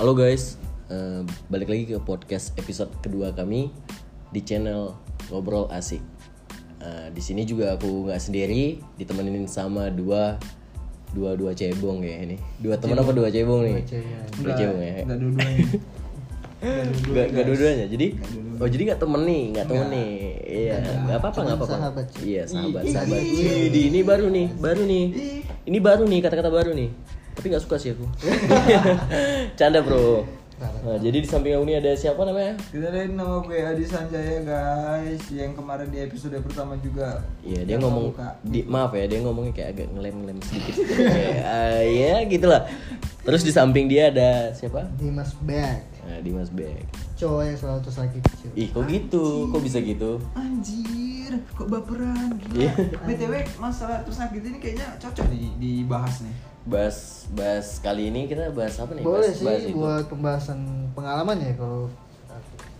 Halo guys, balik lagi ke podcast episode kedua kami di channel Ngobrol Asik. Di sini juga aku nggak sendiri, ditemenin sama dua cebong ya ini. Dua teman apa dua cebong nih? Dua cebong ya. Enggak dua-duanya. Jadi enggak temen nih. Iya, enggak apa-apa. Iya, sahabat. Ini baru nih. Ini baru nih, kata-kata baru nih. Tapi enggak suka sih aku. Canda, Bro. Nah, jadi di samping aku ini ada siapa namanya? Kenalin, nama gue Adi Sanjaya, guys. Yang kemarin di episode pertama juga. Iya, dia ngomong dia ngomongnya kayak agak ngelem-ngelem sedikit. Ya, gitulah. Terus di samping dia ada siapa? Dimas Bag. Dimas Bag. Cowok yang selalu terus lagi kecil. Ih, kok gitu? Anjir. Kok bisa gitu? Anjir, kok baperan gitu. BTW, masalah terus lagi ini kayaknya cocok nih dibahas nih. Bahas kali ini kita bahas apa nih? Boleh sih buat pembahasan pengalaman ya kalau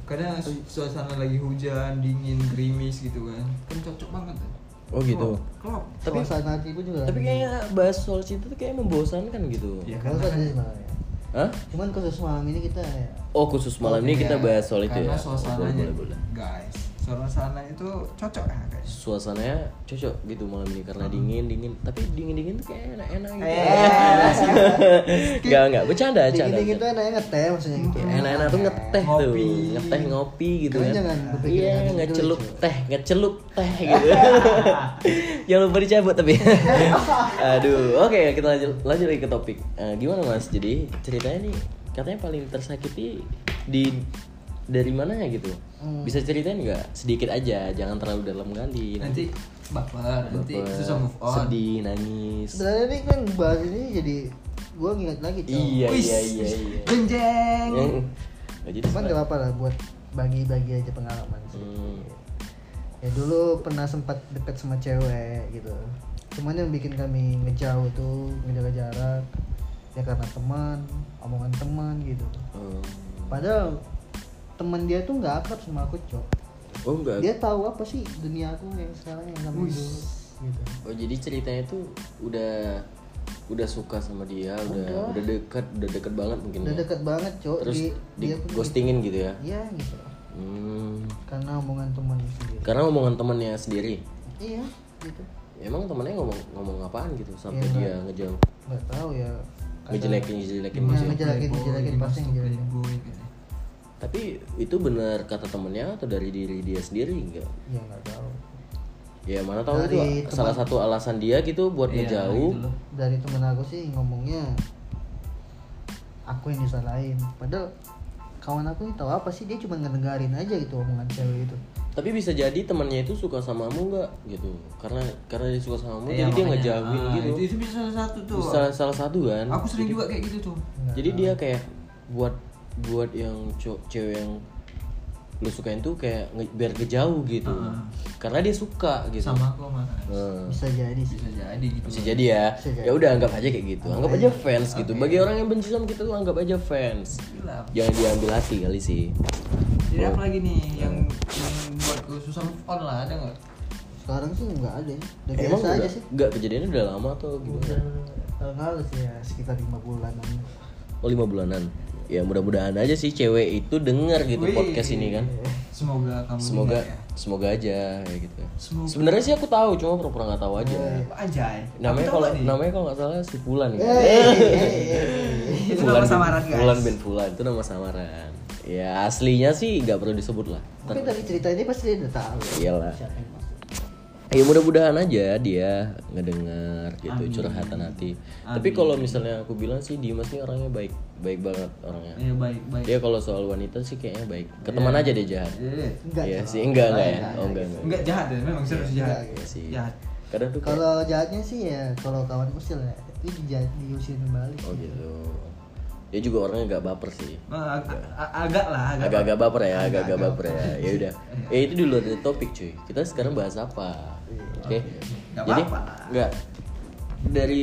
karena suasana lagi hujan, dingin, gerimis gitu kan cocok banget. Oh gitu. Klop. Tapi suasana hati gue juga. Tapi kayaknya bahas soal cinta tuh kayak membosankan gitu. Ya kan sebenarnya. Hah? Cuman khusus malam ini kita ya. Oh, khusus malam ini kita bahas soal itu ya. Karena suasananya, guys. Suasana itu cocok ya, guys. Suasananya cocok gitu malam ini karena dingin. Tapi dingin tuh kayak enak-enak gitu. Enggak, bercanda. Dingin itu enak-enak teh maksudnya gitu. Enak-enak tuh ngeteh tuh. Ngopi gitu kan. Iya, ngecelup teh gitu. Jangan lupa dicabut tapi. Aduh, oke, kita lanjut lagi ke topik. Gimana Mas? Jadi ceritanya nih katanya paling tersakiti dari mananya gitu. Bisa ceritain nggak? Sedikit aja, jangan terlalu dalam kali. Nanti baper, nanti susah move on. Sedih, nangis. Sebenarnya ini kan bahas ini jadi gue ngingat lagi. Iya. Benjeng. Cuman nggak apa-apa lah buat bagi-bagi aja pengalaman sih. Ya dulu pernah sempat dekat sama cewek gitu. Cuman yang bikin kami ngejauh tuh ngejaga jarak ya karena teman, omongan teman gitu. Padahal teman dia tuh nggak akrab sama aku, Cok. Oh, enggak. Dia tahu apa sih dunia aku yang sekarang yang sama itu gitu. Oh, jadi ceritanya tuh udah suka sama dia, udah deket banget mungkin. Udah ya? Deket banget, Cok. Terus dia ghostingin gitu ya. Iya, gitu. Karena omongan temannya sendiri. Iya, gitu. Emang temannya ngomong apaan gitu sampai dia ngejauh? Enggak tahu ya. Ngejelekin pasti ngejelekin. Tapi itu benar kata temennya atau dari diri dia sendiri enggak? Ya enggak tahu. Ya mana tahu dari itu salah satu alasan dia gitu buat ngejauh. Gitu dari temen aku sih ngomongnya aku yang disalahin. Padahal kawan aku ini tahu apa sih, dia cuma ngedengarin aja gitu omongan cewek itu. Tapi bisa jadi temennya itu suka sama kamu enggak gitu. Karena dia suka sama kamu jadi dia ngejauhin gitu. Itu bisa salah satu kan. Aku sering juga kayak gitu tuh. Jadi dia kayak buat yang cewek yang lu sukain tuh kayak biar kejauh gitu. Karena dia suka gitu sama aku sama bisa jadi ya. Ya udah anggap aja kayak gitu. Anggap aja fans gitu. Bagi orang yang benci sama kita tuh anggap aja fans. Gila. Jangan diambil hati kali sih. Jadi apa lagi nih yang buat gue susah move on lah, ada enggak? Sekarang sih enggak ada. Udah biasa aja sih. Enggak, kejadiannya udah lama atau gimana? Enggak sih ya, sekitar 5 bulanan. Oh, 5 bulanan. Ya mudah-mudahan aja sih cewek itu denger gitu podcast ini kan. Semoga kamu dengar ya. Semoga aja ya gitu. Sebenarnya sih aku tahu, cuma pura-pura enggak tahu aja. Anjay. Namanya kalau enggak salah si Fulan gitu. Itu nama samaran, guys. Fulan itu nama samaran. Ya aslinya sih enggak perlu disebut lah. Tapi dari cerita ini pasti dia udah tahu. Iyalah. Ya mudah-mudahan aja dia ngedengar gitu. Amin. Curhatan hati. Amin. Tapi kalau misalnya aku bilang sih Dimas nih orangnya baik banget orangnya. Iya, baik. Dia kalau soal wanita sih kayaknya baik. Ke teman aja dia jahat. Enggak. Enggak jahat deh, memang serius jahat. Iya sih. Jahat. Kadang tuh kalau jahatnya sih ya kalau kawan usil ya itu diusilin balik. Oh gitu. Dia juga orangnya agak baper sih. Agak baper ya. Ya udah. Itu di luar dari topik, cuy. Kita sekarang bahas apa? Oke. Jadi enggak dari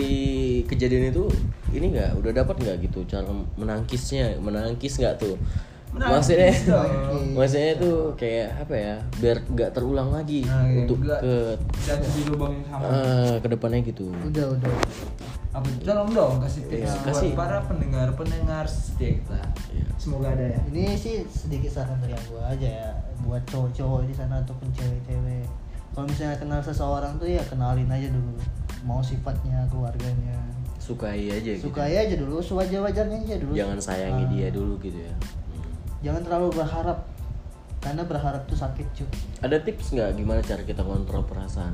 kejadian itu ini enggak udah dapat enggak gitu cara menangkisnya? Menangkis enggak tuh? Maksudnya itu kayak apa ya? Biar enggak terulang lagi untuk ke depannya gitu. Udah. apa? Tolong dong kasih tips buat para pendengar-pendengar setia kita. Semoga ada ya. Ini sih sedikit saran dari aku aja ya, buat cowok-cowok di sana ataupun cewek-cewek. Kalau misalnya kenal seseorang tuh ya kenalin aja dulu, mau sifatnya, keluarganya. Sukai aja gitu. Sukai aja dulu, sewajar-wajarnya aja dulu. Jangan sayangi dia dulu gitu ya. Jangan terlalu berharap, karena berharap tuh sakit cuy. Ada tips nggak gimana cara kita kontrol perasaan?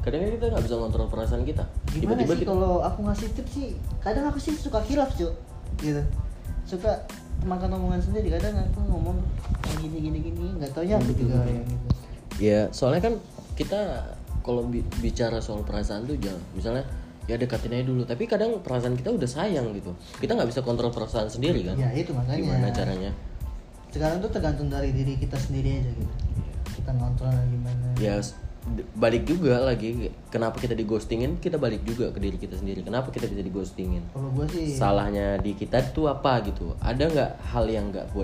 Kadang-kadang kita nggak bisa kontrol perasaan kita. Gimana tiba-tiba sih kita... kalau aku ngasih tips sih, kadang aku sih suka khilaf cuy, gitu. Suka makan omongan sendiri, kadang aku ngomong gini-gini, nggak taunya aku juga yang gitu. Ya soalnya kan kita kalau bicara soal perasaan tuh jangan, misalnya ya dekatin aja dulu, tapi kadang perasaan kita udah sayang gitu. Kita nggak bisa kontrol perasaan sendiri kan? Ya itu makanya. Gimana caranya? Sekarang tuh tergantung dari diri kita sendiri aja gitu. Kita ngontrol gimana? Ya balik juga lagi. Kenapa kita dighostingin? Kita balik juga ke diri kita sendiri. Kenapa kita bisa dighostingin? Kalau gua sih. Salahnya di kita tuh apa gitu? Ada nggak hal yang nggak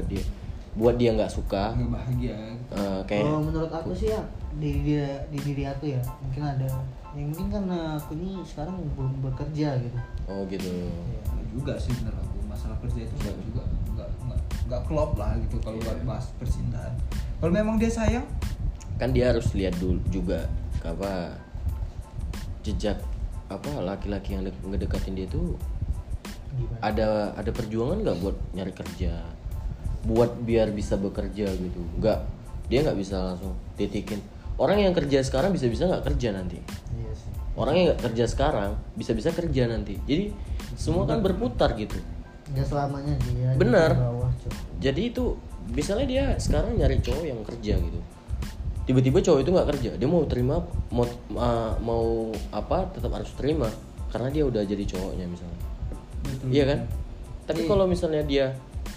buat dia nggak suka? Nggak bahagia. Kalau menurut aku sih ya di diri aku ya mungkin ada. Yang mungkin karena aku ini sekarang belum bekerja gitu. Oh gitu. Ya juga sih bener aku masalah kerja itu nggak klop lah gitu kalau buat bahas percintaan. Kalau memang dia sayang, kan dia harus lihat dulu juga apa jejak apa laki-laki yang ngedekatin dia itu ada perjuangan nggak buat nyari kerja, buat biar bisa bekerja gitu. Nggak, dia nggak bisa langsung titikin. Orang yang kerja sekarang bisa-bisa nggak kerja nanti. Iya sih. Orang yang nggak kerja sekarang bisa-bisa kerja nanti. Jadi semua kan berputar gitu. Nggak selamanya dia. Bener. Di bawah, jadi itu misalnya dia sekarang nyari cowok yang kerja gitu. Tiba-tiba cowok itu nggak kerja, dia mau terima mau apa tetap harus terima karena dia udah jadi cowoknya misalnya. Betul, iya kan? Tapi kalau misalnya dia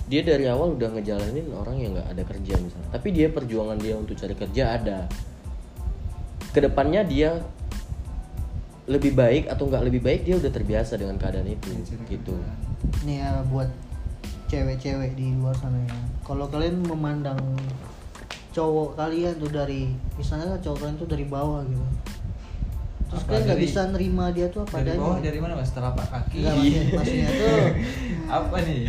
dari awal udah ngejalanin orang yang nggak ada kerja misalnya. Tapi dia perjuangan dia untuk cari kerja ada. Kedepannya dia lebih baik atau nggak lebih baik dia udah terbiasa dengan keadaan itu gitu. Nih ya buat cewek-cewek di luar sana ya. Kalau kalian memandang cowok kalian tuh dari misalnya cowok kalian tuh dari bawah gitu. Terus apa, kalian nggak bisa nerima dia tuh apa dari adanya. Bawah dari mana mas? Telapak kaki? Nggak maksudnya tuh apa nih?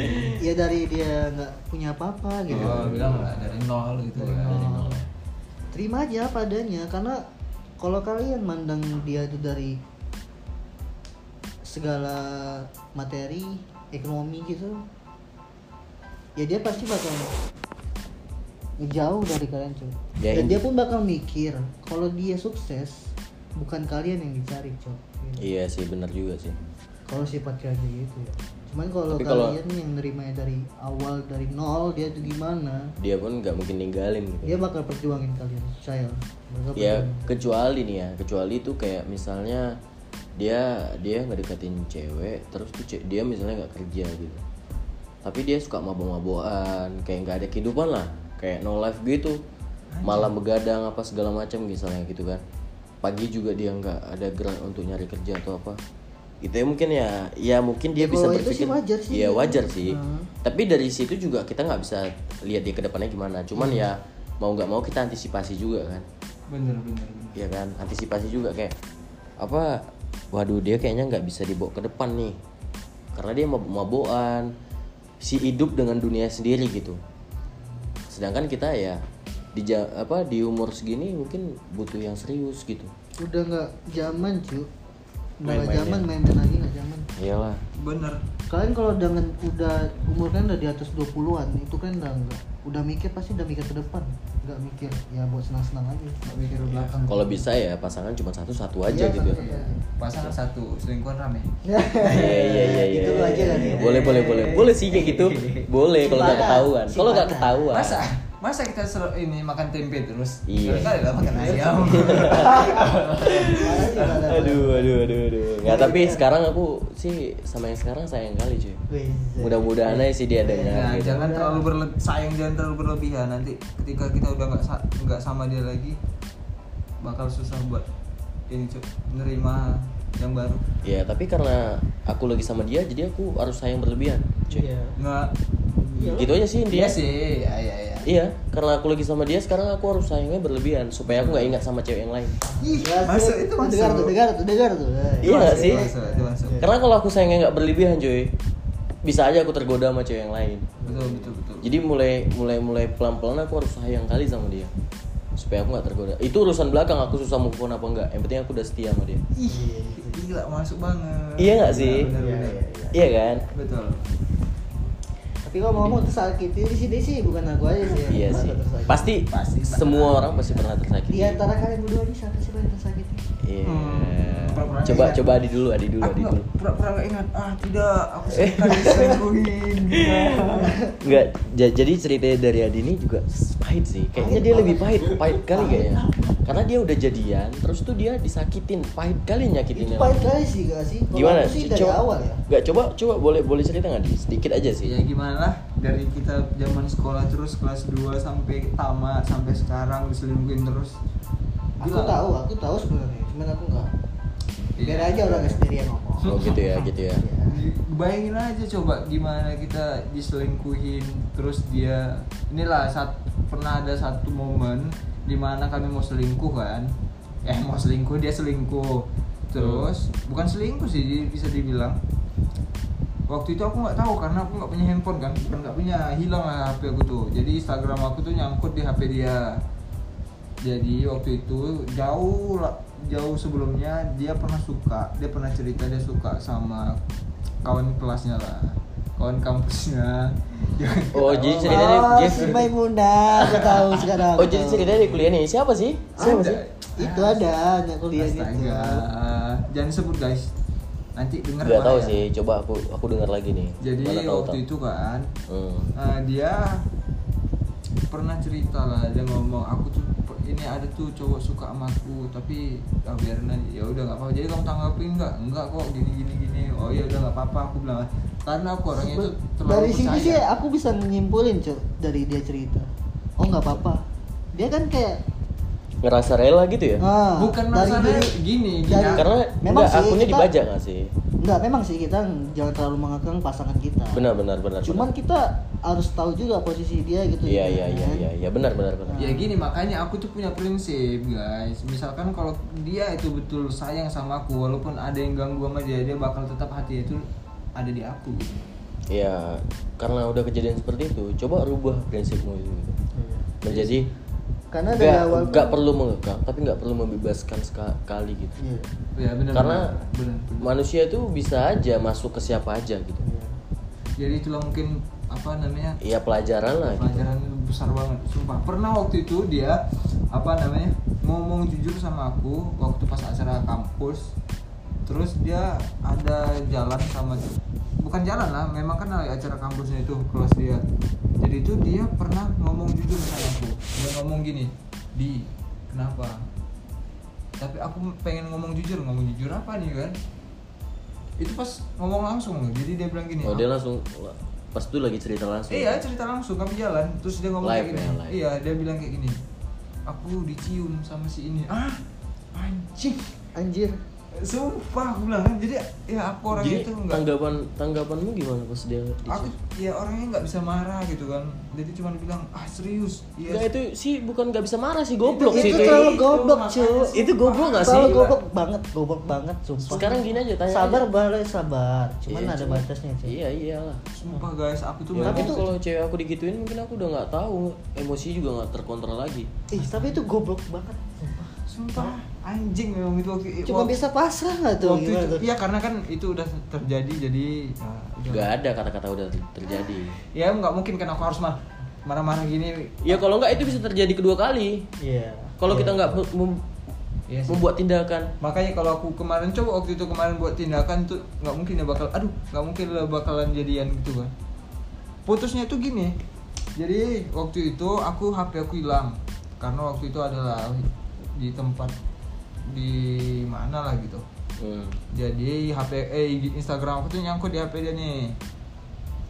Ya dari dia nggak punya apa-apa gitu. Oh bilang lah dari nol gitu. Dari nol. Terima aja padanya, karena kalau kalian mandang dia itu dari segala materi, ekonomi gitu, ya dia pasti bakal jauh dari kalian cuy. Dan dia pun bakal mikir kalau dia sukses bukan kalian yang dicari cuy. Iya sih, benar juga sih. Kalau sifat aja gitu ya. Cuman kalau kalian yang nerimanya dari awal dari nol dia tuh gimana? Dia pun nggak mungkin ninggalin gitu. Dia bakal perjuangin kalian, saya. Ya kecuali nih ya, kecuali tuh kayak misalnya dia ngedekatin cewek, terus tuh dia misalnya nggak kerja gitu. Tapi dia suka mabok-mabokan, kayak nggak ada kehidupan lah, kayak no life gitu. Malam begadang apa segala macam misalnya gitu kan. Pagi juga dia nggak ada gerak untuk nyari kerja atau apa. Itu ya mungkin ya mungkin dia bisa berpikir sih, ya wajar sih. Tapi dari situ juga kita nggak bisa lihat dia ke depannya gimana. Cuman ya mau nggak mau kita antisipasi juga kan. Bener. Iya kan, antisipasi juga kayak apa? Waduh dia kayaknya nggak bisa dibawa ke depan nih, karena dia mabok-mabokan, si hidup dengan dunia sendiri gitu. Sedangkan kita ya di umur segini mungkin butuh yang serius gitu. Udah nggak zaman cuy. Nggak zaman main lagi, nggak zaman. Iyalah. Bener. Kalian kalau udah umur kan udah di atas 20-an, itu kan udah mikir, pasti udah mikir ke depan. Nggak mikir ya buat senang-senang aja, nggak mikir ke belakang. Kalau bisa ya pasangan cuma satu-satu aja iya, gitu. Iya. Pasangan satu, selingkuhan rame. Iya. Itu aja kan. Boleh. Boleh sih kayak gitu. Boleh kalau nggak ketahuan. Kalau nggak ketahuan. Masa kita ini makan tempe terus? Iya. Kali lah makan ayam. Aduh. Nggak, tapi sekarang aku sih sama yang sekarang sayang kali cuy. Mudah-mudahan aja sih dia ada. Nah, gitu. Jangan terlalu berlebihan, nanti ketika kita udah nggak sama dia lagi bakal susah buat ini cuy, nerima yang baru. Iya, tapi karena aku lagi sama dia jadi aku harus sayang berlebihan cuy. Nggak. Gitu aja sih intinya. Iya sih. Ya. Iya, karena aku lagi sama dia sekarang aku harus sayangnya berlebihan supaya aku nggak ingat sama cewek yang lain. Iya, masuk itu masuk. Dengar tuh. Iya nggak sih? Masuk. Karena kalau aku sayangnya nggak berlebihan, coy, bisa aja aku tergoda sama cewek yang lain. Betul. Jadi mulai pelan-pelan aku harus sayang kali sama dia supaya aku nggak tergoda. Itu urusan belakang aku susah move on apa enggak. Yang penting aku udah setia sama dia. Iya, gila masuk banget. Iya nggak sih? Benar. Iya kan? Betul. Tapi kalau mau tersakiti di sini sih bukan aku aja sih. Iya sih. Pasti semua orang pasti pernah tersakiti. Di antara kalian berdua ini siapa sih yang tersakiti? Iya. Coba Adi dulu. Pura-pura enggak ingat. Ah, tidak, aku sekali diselingkuhin. Enggak. Jadi ceritanya dari Adi ini juga pahit sih. Kayaknya dia lebih pahit kali kayaknya. Karena dia udah jadian, terus tuh dia disakitin, pahit kali nyakitinnya. Pahit kali sih, enggak sih? Gimana? Dari awal ya. Enggak, coba boleh cerita enggak, Di? Sedikit aja sih. Ya gimana? Dari kita zaman sekolah terus kelas 2 sampai tamat sampai sekarang diselingkuhin terus. Gila. Aku tahu sebenarnya, cuman aku enggak. Biar aja orang sendiri yang ngomong. Oh gitu ya. Bayangin aja coba gimana kita diselingkuhin terus dia inilah pernah ada satu momen di mana kami mau selingkuh kan. Mau selingkuh, dia selingkuh. Terus bukan selingkuh sih bisa dibilang. Waktu itu aku nggak tahu karena aku nggak punya handphone kan, hilang lah HP aku tuh. Jadi Instagram aku tuh nyangkut di HP dia. Jadi waktu itu jauh sebelumnya dia pernah cerita dia suka sama kawan kelasnya lah, kawan kampusnya. Oh jadi ceritanya si Maimunda, aku tahu sekarang. Oh jadi ceritanya di kuliah nih siapa sih? Itu ada yang kuliah gitu. Jangan sebut guys. Nanti dengar nggak tahu ya? Sih coba aku dengar lagi nih jadi waktu itu kan dia pernah cerita lah dia ngomong aku tuh ini ada tuh cowok suka sama aku tapi biarin aja ya udah nggak apa-apa jadi kamu tanggapin nggak kok gini oh ya udah nggak apa-apa aku bilang karena aku orangnya itu terlalu dari sini sih aku bisa menyimpulin dari dia cerita oh nggak apa-apa dia kan kayak ngerasa rela gitu ya? Bukan ngerasa rela gini. Karena memang enggak, akunya kita, dibajak gak sih? Enggak, memang sih kita jangan terlalu mengekang pasangan kita. Benar. Cuman kita harus tahu juga posisi dia gitu. Iya, benar. Ya gini, makanya aku tuh punya prinsip guys. Misalkan kalau dia itu betul sayang sama aku, walaupun ada yang ganggu sama dia bakal tetap hatinya itu ada di aku. Iya, karena udah kejadian seperti itu, coba rubah prinsipmu itu. Menjadi karena nggak perlu mengekang tapi nggak perlu membebaskan sekali gitu ya, bener. Manusia itu bisa aja masuk ke siapa aja gitu ya. Jadi itulah mungkin pelajaran gitu. Besar banget sumpah pernah waktu itu dia ngomong jujur sama aku waktu pas acara kampus terus dia ada jalan sama bukan jalan lah memang kan acara kampusnya itu kelas dia jadi itu dia pernah ngomong jujur sama aku dia ngomong gini Di kenapa tapi aku pengen ngomong jujur apa nih kan itu pas ngomong langsung loh jadi dia bilang gini dia langsung pas itu lagi cerita langsung kami jalan terus dia ngomong live, kayak gini live. Iya dia bilang kayak gini aku dicium sama si ini anjir sumpah aku bilang jadi ya aku orangnya itu enggak tanggapanmu gimana pas dia aku ya orangnya nggak bisa marah gitu kan jadi cuma bilang serius ya yes. Itu sih bukan nggak bisa marah sih goblok itu, sih itu terlalu goblok cuy itu goblok nggak sih goblok banget sumpah sekarang gini aja tanya sabar cuman ada batasnya cuy iyalah sumpah guys aku tuh tapi tuh kalau cewek aku digituin mungkin aku udah nggak tahu emosi juga nggak terkontrol lagi tapi itu goblok banget sumpah anjing memang itu cuma bisa pasrah nggak tuh iya karena kan itu udah terjadi jadi nggak ada kata-kata udah terjadi ya nggak mungkin kan aku harus marah-marah gini ya kalau nggak itu bisa terjadi kedua kali kalau kita nggak membuat tindakan makanya kalau aku waktu itu kemarin buat tindakan tuh nggak mungkin bakalan jadian gitu kan putusnya tuh gini jadi waktu itu HP aku hilang karena waktu itu adalah di tempat di mana lah gitu. Jadi Instagram aku tuh nyangkut di HP dia nih.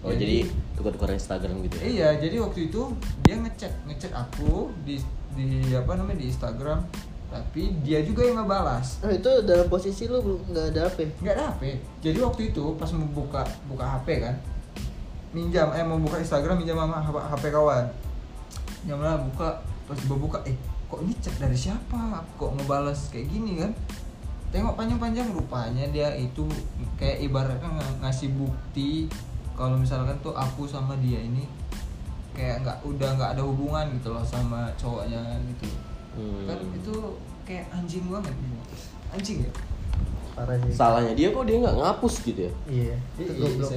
Oh jadi tukar-tukar Instagram gitu. Iya, jadi waktu itu dia ngecek aku di Instagram, tapi dia juga yang ngebalas. Oh itu dalam posisi lu enggak ada HP. Enggak ada HP. Jadi waktu itu pas buka HP kan. Mau buka Instagram minjam sama HP kawan. jam lah buka, pas gue buka, kok ini chat dari siapa? Kok ngebales kayak gini kan? Tengok panjang-panjang, rupanya dia itu kayak ibaratnya ngasih bukti kalau misalkan tuh aku sama dia ini kayak udah nggak ada hubungan gitu loh sama cowoknya gitu. Kan itu kayak anjing banget gitu. Anjing ya? Parah sih. Salahnya dia kok dia nggak ngapus gitu ya? Iya. Itu goblok.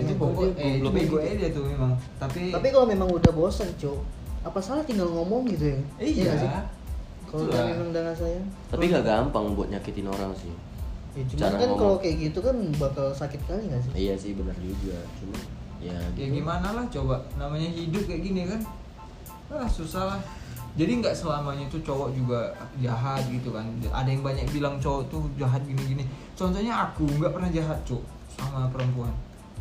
Itu bego aja dia tuh memang. Tapi kalau memang udah bosan, Cok, apa salah tinggal ngomong gitu ya? Iya. Kalau memang dengan saya. Tapi nggak gampang buat nyakitin orang sih. Ya, cuman cara kan kalau kayak gitu kan bakal sakit kali nggak sih? Iya sih, benar juga. Cuman ya. Gitu. Ya gimana lah, coba namanya hidup kayak gini kan, susah lah. Jadi nggak selamanya tuh cowok juga jahat gitu kan. Ada yang banyak bilang cowok tuh jahat gini-gini. Contohnya aku nggak pernah jahat, Cok, sama perempuan.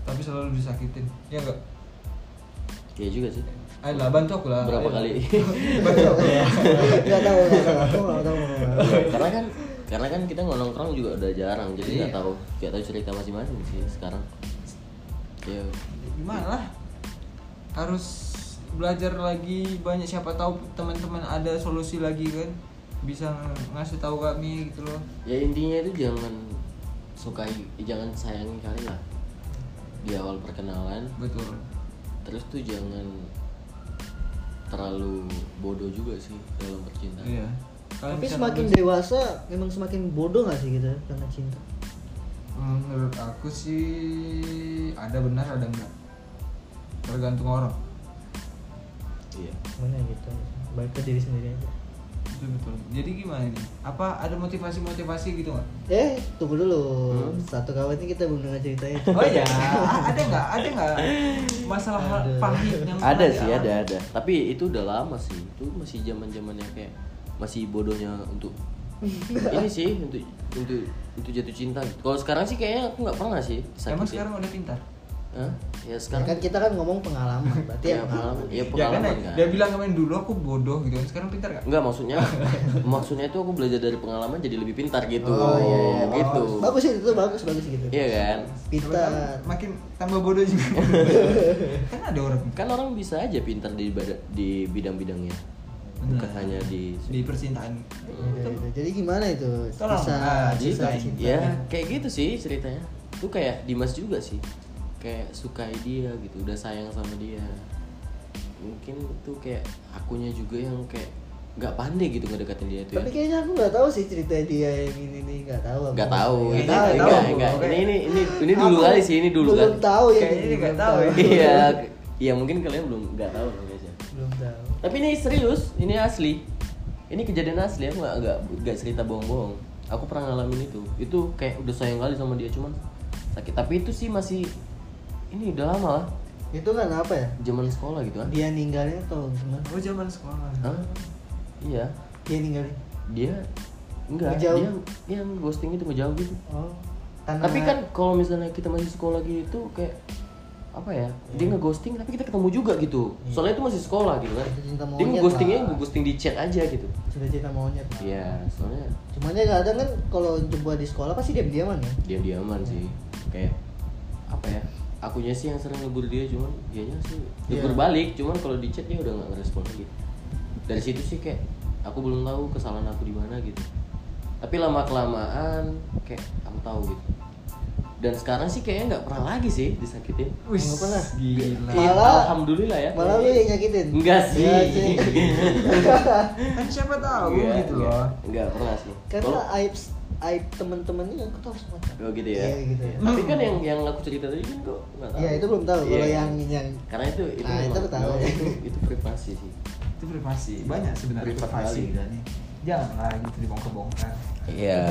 Tapi selalu disakitin. Iya nggak? Iya juga sih. Ayolah, bantu aku lah. Berapa kali? Bantu aku lah. Nggak tahu. Karena kan kita nongkrong juga udah jarang. Jadi nggak tahu cerita masing-masing sih sekarang. Ya gimana lah? Harus belajar lagi banyak, siapa tahu teman-teman ada solusi lagi kan, bisa ngasih tahu kami gitu loh. Ya intinya itu jangan sayangi kali lah di awal perkenalan. Betul. Terus tuh jangan terlalu bodoh juga sih dalam percintaan. Iya. Tapi semakin dewasa memang semakin bodoh nggak sih kita karena cinta? Menurut aku sih ada benar ada enggak, tergantung orang. Iya. Mana gitu. Baik ke diri sendiri aja. Betul. Jadi gimana nih? Apa ada motivasi-motivasi gitu enggak? Tunggu dulu. Satu kawan ini kita belum dengar ceritanya. Oh iya. Ada enggak? Masalah pahit yang ada sih, ada. Tapi itu udah lama sih. Itu masih zaman-zamannya kayak masih bodohnya untuk ini sih, untuk jatuh cinta. Kalau sekarang sih kayaknya aku enggak pernah sih. Emang sekarang udah pintar? Ya sekarang ya kan kita kan ngomong pengalaman, berarti ya pengalaman. Ya pengalaman kan. Dia bilang kemarin dulu aku bodoh gitu, sekarang pintar kan? Enggak, maksudnya itu aku belajar dari pengalaman jadi lebih pintar gitu. Oh iya, gitu. Bagus sih, itu bagus gitu. Iya kan? Pintar. Makin tambah bodoh juga. Kan ada orang. Kan orang bisa aja pintar di bidang-bidangnya. Bukan hanya di percintaan. Jadi gimana itu? Bisa cinta. Ya, kayak gitu sih ceritanya. Itu kayak Dimas juga sih. Kayak sukai dia gitu, udah sayang sama dia. Mungkin itu kayak akunya juga yang kayak nggak pandai gitu ngedekatin dia itu. Tapi ya, kayaknya aku nggak tahu sih cerita dia yang ini nih, nggak tahu. Ini dulu kali sih, ini dulu kan. Belum tahu ya. Kayaknya ini nggak tahu. Iya, ya mungkin kalian belum nggak tahu guys ya. Belum tahu. Tapi ini serius, ini asli. Ini kejadian asli, aku nggak cerita bohong-bohong. Aku pernah ngalamin itu. Itu kayak udah sayang kali sama dia, cuman sakit. Tapi itu sih masih ini udah lama lah. Itu kan apa ya? Zaman sekolah gitu kan? Dia ninggalin atau gimana? Oh, zaman sekolah. Hah? Iya. Dia ninggalin? Dia enggak. Ngejauh. Dia yang ghosting itu ngejauh gitu. Oh. Tapi kan kalau misalnya kita masih sekolah gitu kayak apa ya? Dia ngeghosting tapi kita ketemu juga gitu. Yeah. Soalnya itu masih sekolah gitu kan. Dia ngeghosting di chat aja gitu. Sudah cinta monyet. Iya, soalnya. Cuman ya kadang kan kalau jumpa di sekolah pasti diam-diaman ya? Diam-diaman sih. Kayak apa ya? Akunya sih yang sering ngebur dia, cuman dianya sih ngebur balik, cuman kalau di chat dia udah nggak ngerespon lagi. Dari situ sih kayak aku belum tahu kesalahan aku di mana gitu. Tapi lama kelamaan kayak aku tahu gitu. Dan sekarang sih kayaknya nggak pernah lagi sih disakitin. Wih, nggak pernah. Gila. Malah, alhamdulillah ya. Malah lu yang nyakitin. Enggak sih. Kan siapa tahu gitu loh. Enggak pernah sih. Karena aib temen-temennya aku tahu semua. Oh gitu ya. Iya gitu. Ya. Tapi kan yang aku cerita tadi kan kok enggak tahu. Iya, itu belum tahu. Kalau yang karena itu itu privasi sih. Itu privasi. Banyak sebenarnya privasi ini. Janganlah gitu dibongkar-bongkar. Iya.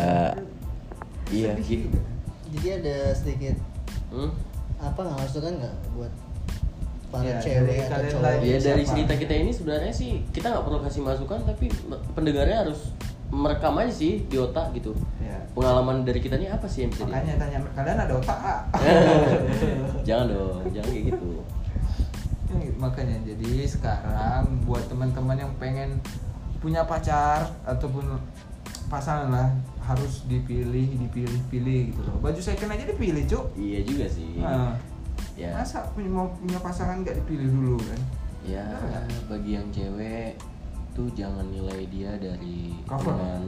Iya gitu. Jadi ada sedikit apa maksudnya enggak buat para cewek atau cowok. Ya dari cerita kita ini sebenarnya sih kita enggak perlu kasih masukan, tapi pendengarnya harus merekam aja sih di otak gitu. Ya. Pengalaman dari kita ini apa sih yang bisa makanya tanya kalian ada otak ah? Jangan dong, jangan kayak gitu. Makanya jadi sekarang buat teman-teman yang pengen punya pacar ataupun pasangan lah, harus dipilih gitu loh. Baju second aja dipilih, Cuk. Iya juga sih. Ya. Masa mau punya pasangan nggak dipilih dulu kan? Ya, bagi yang cewek itu jangan nilai dia dari cover. Teman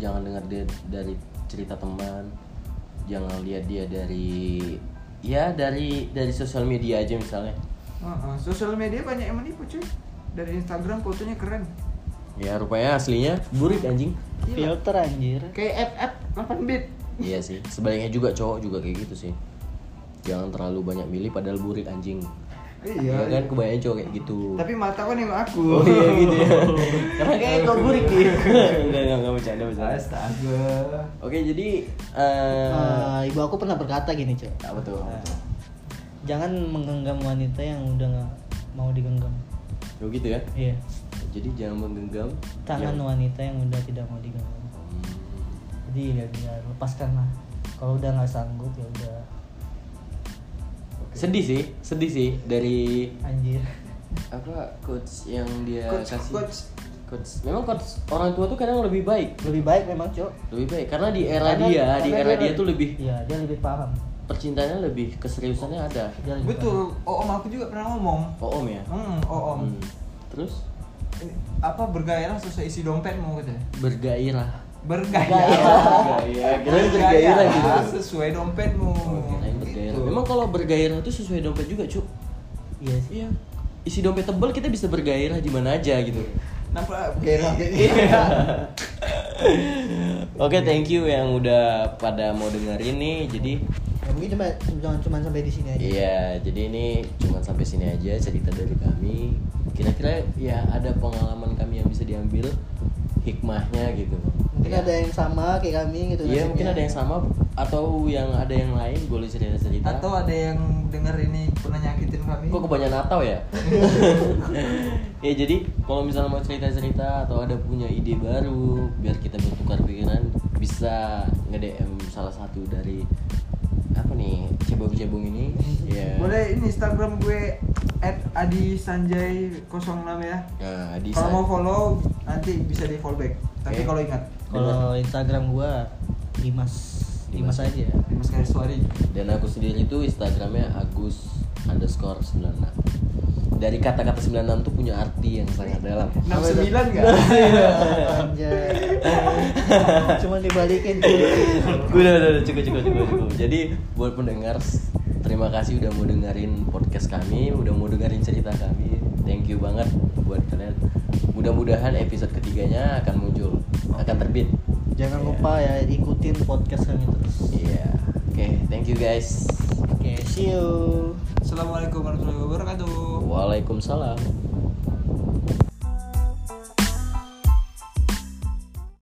jangan dengar dia dari cerita teman, jangan lihat dia dari sosial media aja misalnya. Sosial media banyak yang menipu cuy, dari Instagram fotonya keren ya rupanya aslinya burik anjing. Filter anjir kayak app 8 bit. Iya sih, sebaliknya juga cowok juga kayak gitu sih, jangan terlalu banyak milih padahal burik anjing. Iya kan kebanyakan cowok kayak gitu. Tapi mata kan yang aku. Oh iya gitu ya. Karena kayak kau burik dia. Enggak bercanda. Astaga. Oke jadi ibu aku pernah berkata gini cuy. Apa tuh? Jangan menggenggam wanita yang udah nggak mau digenggam. Oh gitu ya? Iya. Jadi jangan menggenggam tangan wanita yang udah tidak mau digenggam. Jadi ya lepaskan lah. Kalau udah nggak sanggup ya udah. Sedih sih dari anjir. Aku coach yang dia kasih. Coach. Memang coach orang tua tuh kadang lebih baik memang, Cok. Lebih baik karena di era dia tuh lebih. Iya, dia lebih paham. Percintaannya lebih keseriusannya ada. Betul. Om aku juga pernah ngomong. Om ya? Om. Terus apa bergairah sesuai isi dompet mau gitu. Bergairah gitu. Sesuai dompetmu. Gitu. Memang kalau bergairah itu sesuai dompet juga, Cuk. Iya sih. Iya. Isi dompet tebal kita bisa bergairah di mana aja gitu. Nampak gairah kayak Oke, thank you yang udah pada mau dengerin nih. Jadi mungkin cuma sampai di sini aja. Iya, jadi ini cuma sampai sini aja cerita dari kami. Kira-kira ya ada pengalaman kami yang bisa diambil hikmahnya gitu. Mungkin ada yang sama kayak kami gitu. Iya, mungkin ada yang sama atau yang ada yang lain boleh cerita-cerita. Atau ada yang dengar ini pernah nyakitin kami. Kok kebanyakan atau ya? Ya jadi kalau misalnya mau cerita-cerita atau ada punya ide baru biar kita bertukar pikiran bisa nge-DM salah satu dari apa nih cebong-cebong ini. Yeah. Boleh ini Instagram gue @adisanjay06 ya. Nah, kalau mau follow nanti bisa di follow back. Tapi kalau ingat kalau Instagram gue Dimas aja ya. Dimas Karyaswari. Dan aku sendiri itu Instagramnya Agus_96. Dari kata-kata 96 tuh punya arti yang sangat dalam. 69 enggak? Cuma dibalikin. Udah cukup. Jadi buat pendengar terima kasih udah mau dengerin podcast kami, udah mau dengerin cerita kami. Thank you banget buat kalian. Mudah-mudahan episode ketiganya akan muncul, akan terbit. Jangan lupa ya ikutin podcast kami terus. Iya. Oke, thank you guys. Okay, see you. Assalamualaikum warahmatullahi wabarakatuh. Waalaikumsalam.